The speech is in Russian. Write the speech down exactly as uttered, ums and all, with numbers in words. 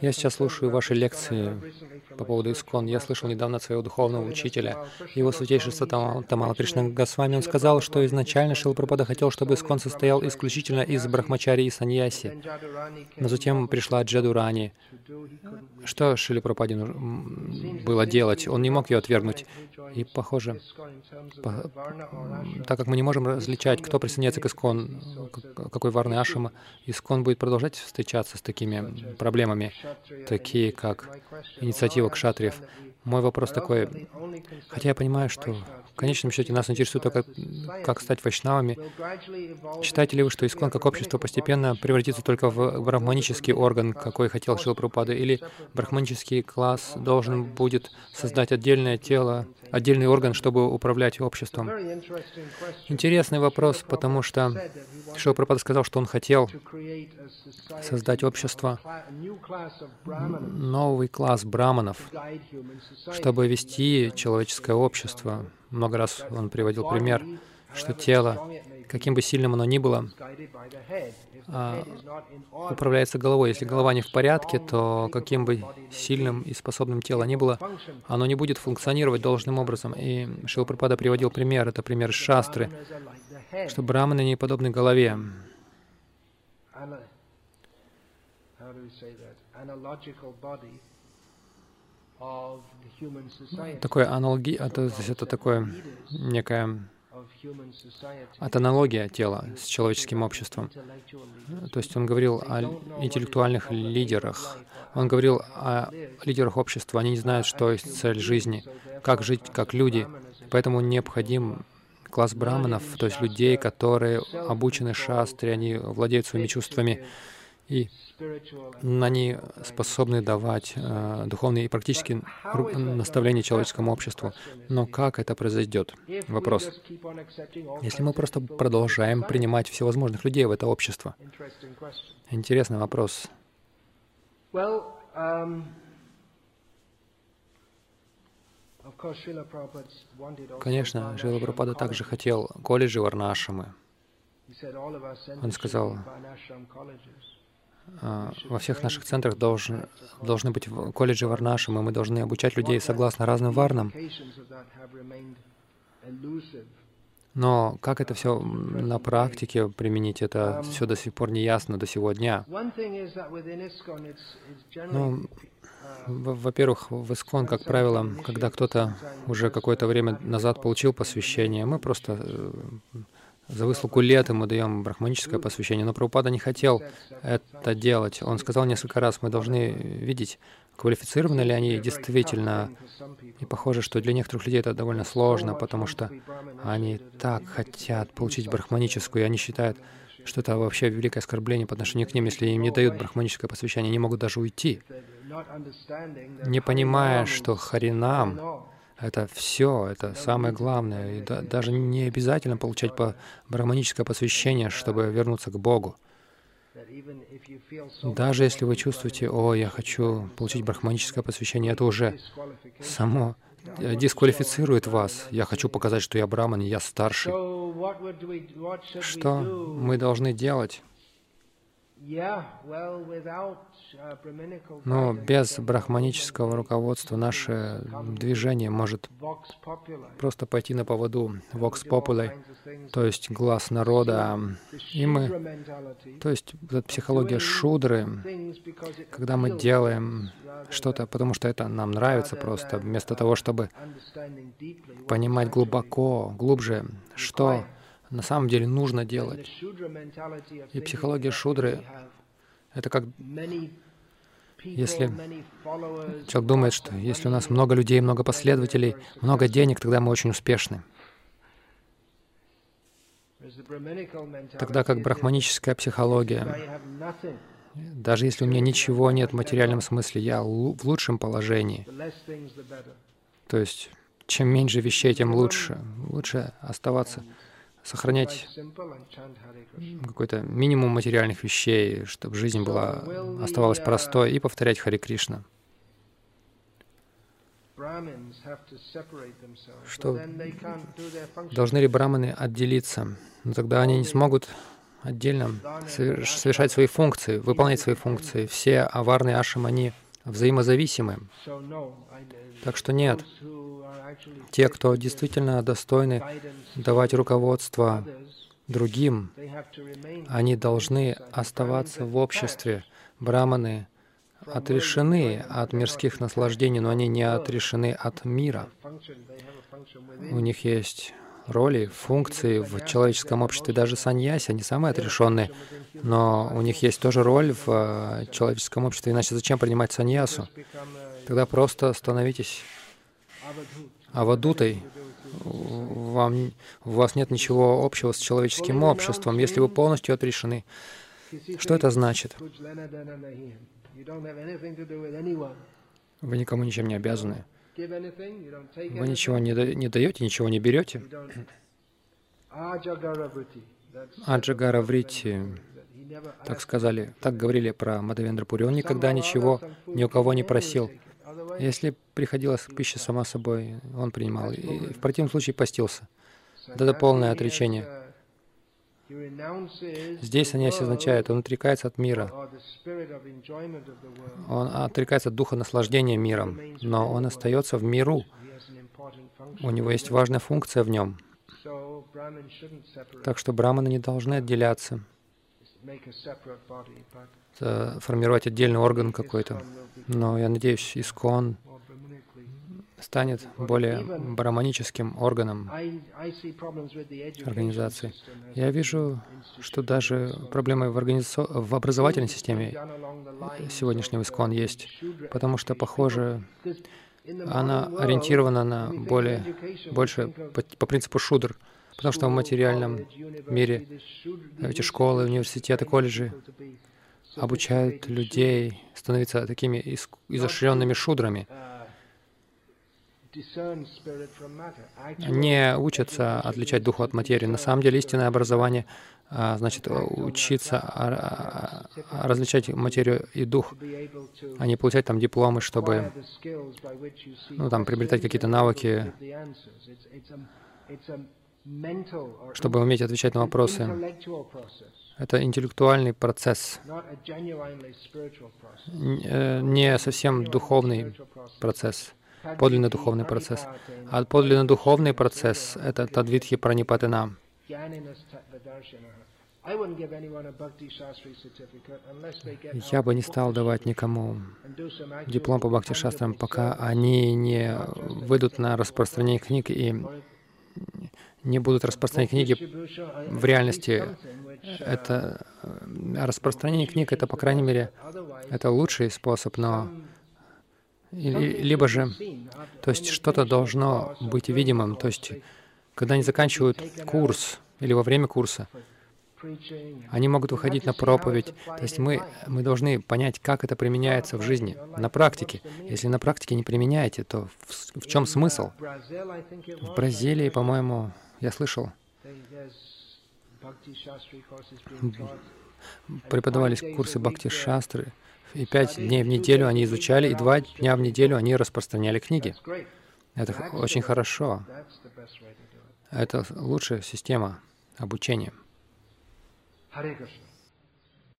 Я сейчас слушаю ваши лекции по поводу ИСККОН. Я слышал недавно от своего духовного учителя, его святейшество Тамала Кришна Госвами. Он сказал, что изначально Шрила Прабхупада хотел, чтобы ИСККОН состоял исключительно из брахмачари и саньяси. Но затем пришла Джадурани. Что Шриле Прабхупаде было делать? Он не мог ее отвергнуть. И, похоже, по, так как мы не можем различать, кто присоединяется к ИСККОН, какой варны ашрама, ИСККОН будет продолжать встречаться с такими проблемами, такие как инициатива кшатриев. Мой вопрос такой, хотя я понимаю, что в конечном счете нас интересует только, как стать вайшнавами. Считаете ли вы, что ИСККОН как общество постепенно превратится только в брахманический орган, какой хотел Шрила Прабхупада, или брахманический класс должен будет создать отдельное тело, отдельный орган, чтобы управлять обществом? Интересный вопрос, потому что Шрила Прабхупада сказал, что он хотел создать общество, новый класс брахманов, чтобы вести человеческое общество. Много раз он приводил пример, что тело, каким бы сильным оно ни было, управляется головой. Если голова не в порядке, то каким бы сильным и способным тело ни было, оно не будет функционировать должным образом. И Шрила Прабхупада приводил пример, это пример шастры, что брахманы не подобны голове. Такое аналоги, это, это такое некое, это аналогия тела с человеческим обществом. То есть он говорил о интеллектуальных лидерах, он говорил о лидерах общества, они не знают, что есть цель жизни, как жить как люди, поэтому необходим класс брахманов, то есть людей, которые обучены шастре, они владеют своими чувствами, и они способны давать э, духовные и практические наставления человеческому обществу. Но как это произойдет? Вопрос. Если мы просто продолжаем принимать всевозможных людей в это общество? Интересный вопрос. Конечно, Шрила Прабхупада также хотел колледжи варнашрамы. Он сказал, во всех наших центрах должен, должны быть колледжи варнашрамы, и мы должны обучать людей согласно разным варнам. Но как это все на практике применить, это все до сих пор не ясно до сего дня. Ну, во-первых, в ИСККОН, как правило, когда кто-то уже какое-то время назад получил посвящение, мы просто за выслугу лет ему даем брахманическое посвящение. Но Прабхупада не хотел это делать. Он сказал несколько раз, мы должны видеть, квалифицированы ли они действительно. И похоже, что для некоторых людей это довольно сложно, потому что они так хотят получить брахманическую, и они считают, что это вообще великое оскорбление по отношению к ним, если им не дают брахманическое посвящение, они могут даже уйти, не понимая, что Харинам — это все, это самое главное. И да, даже не обязательно получать по брахманическое посвящение, чтобы вернуться к Богу. Даже если вы чувствуете, о, я хочу получить брахманическое посвящение, это уже само дисквалифицирует вас. Я хочу показать, что я брахман, я старший. Что мы должны делать? Но без брахманического руководства наше движение может просто пойти на поводу «vox populi», то есть «глаз народа». И мы, то есть психология шудры, когда мы делаем что-то, потому что это нам нравится просто, вместо того, чтобы понимать глубоко, глубже, что на самом деле нужно делать. И психология шудры — это как если человек думает, что если у нас много людей, много последователей, много денег, тогда мы очень успешны. Тогда как брахманическая психология. Даже если у меня ничего нет в материальном смысле, я в лучшем положении. То есть чем меньше вещей, тем лучше. Лучше оставаться, сохранять какой-то минимум материальных вещей, чтобы жизнь была, оставалась простой, и повторять Харе Кришна. Что должны ли брахманы отделиться? Но тогда они не смогут отдельно совершать свои функции, выполнять свои функции. Все аварные ашрамы, они взаимозависимы. Так что нет. Те, кто действительно достойны давать руководство другим, они должны оставаться в обществе. Брахманы отрешены от мирских наслаждений, но они не отрешены от мира. У них есть роли, функции в человеческом обществе. Даже саньяси, они самые отрешенные, но у них есть тоже роль в человеческом обществе. Иначе зачем принимать саньясу? Тогда просто становитесь авадутой. Вам, у вас нет ничего общего с человеческим обществом, если вы полностью отрешены. Что это значит? Вы никому ничем не обязаны. Вы ничего не, да, не даете, ничего не берете. Аджагара Врити, так сказали, так говорили про Мадхавендрапури. Он никогда ничего ни у кого не просил. Если приходилась пища сама собой, он принимал. И в противном случае постился. Это полное отречение. Здесь саньяси означает, он отрекается от мира, он отрекается от духа наслаждения миром, но он остается в миру, у него есть важная функция в нем. Так что брахманы не должны отделяться, формировать отдельный орган какой-то. Но я надеюсь, искон станет более брахманическим органом организации. Я вижу, что даже проблемы в, организа... в образовательной системе сегодняшнего искон есть, потому что, похоже, она ориентирована на более, больше по, по принципу шудр, потому что в материальном мире эти школы, университеты, колледжи обучают людей становиться такими изощренными шудрами. Не учатся отличать дух от материи. На самом деле истинное образование значит учиться различать материю и дух, а не получать там дипломы, чтобы ну, там, приобретать какие-то навыки, чтобы уметь отвечать на вопросы. Это интеллектуальный процесс, не совсем духовный процесс. Подлинно духовный процесс. А подлинно духовный процесс — это тадвитхи пранипатина. Я бы не стал давать никому диплом по бхакти-шастрам, пока они не выйдут на распространение книг и не будут распространять книги в реальности. Это распространение книг — это, по крайней мере, это лучший способ, но либо же, то есть что-то должно быть видимым, то есть когда они заканчивают курс или во время курса, они могут выходить на проповедь. То есть мы, мы должны понять, как это применяется в жизни, на практике. Если на практике не применяете, то в, в чем смысл? В Бразилии, по-моему, я слышал, преподавались курсы бхакти-шастры, и пять дней в неделю они изучали, и два дня в неделю они распространяли книги. Это очень хорошо. Это лучшая система обучения.